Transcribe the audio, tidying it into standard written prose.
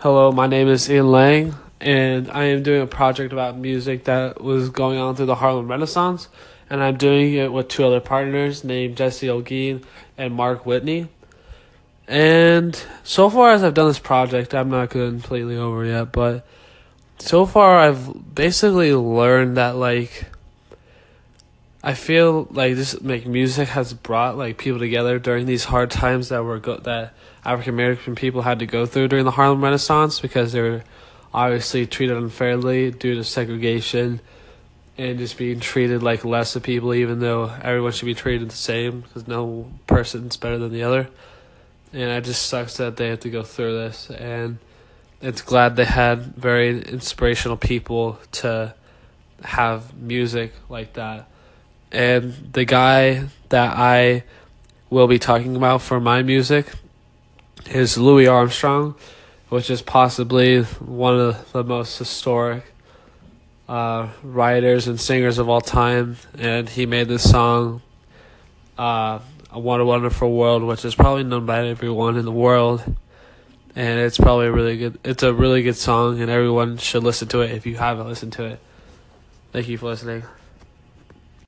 Hello, my name is Ian Lang, and I am doing a project about music that was going on through the Harlem Renaissance, and I'm doing it with two other partners named Jesse O'Gean and Mark Whitney. And so far as I've done this project, I'm not completely over yet, but so far I've basically learned that, like, I feel like this music has brought people together during these hard times that that African American people had to go through during the Harlem Renaissance, because they were obviously treated unfairly due to segregation and just being treated like lesser people, even though everyone should be treated the same because no person's better than the other. And it just sucks that they had to go through this, and it's glad they had very inspirational people to have music like that. And the guy that I will be talking about for my music is Louis Armstrong, which is possibly one of the most historic writers and singers of all time. And he made this song, What a Wonderful World, which is probably known by everyone in the world. And it's probably a really good song, and everyone should listen to it if you haven't listened to it. Thank you for listening.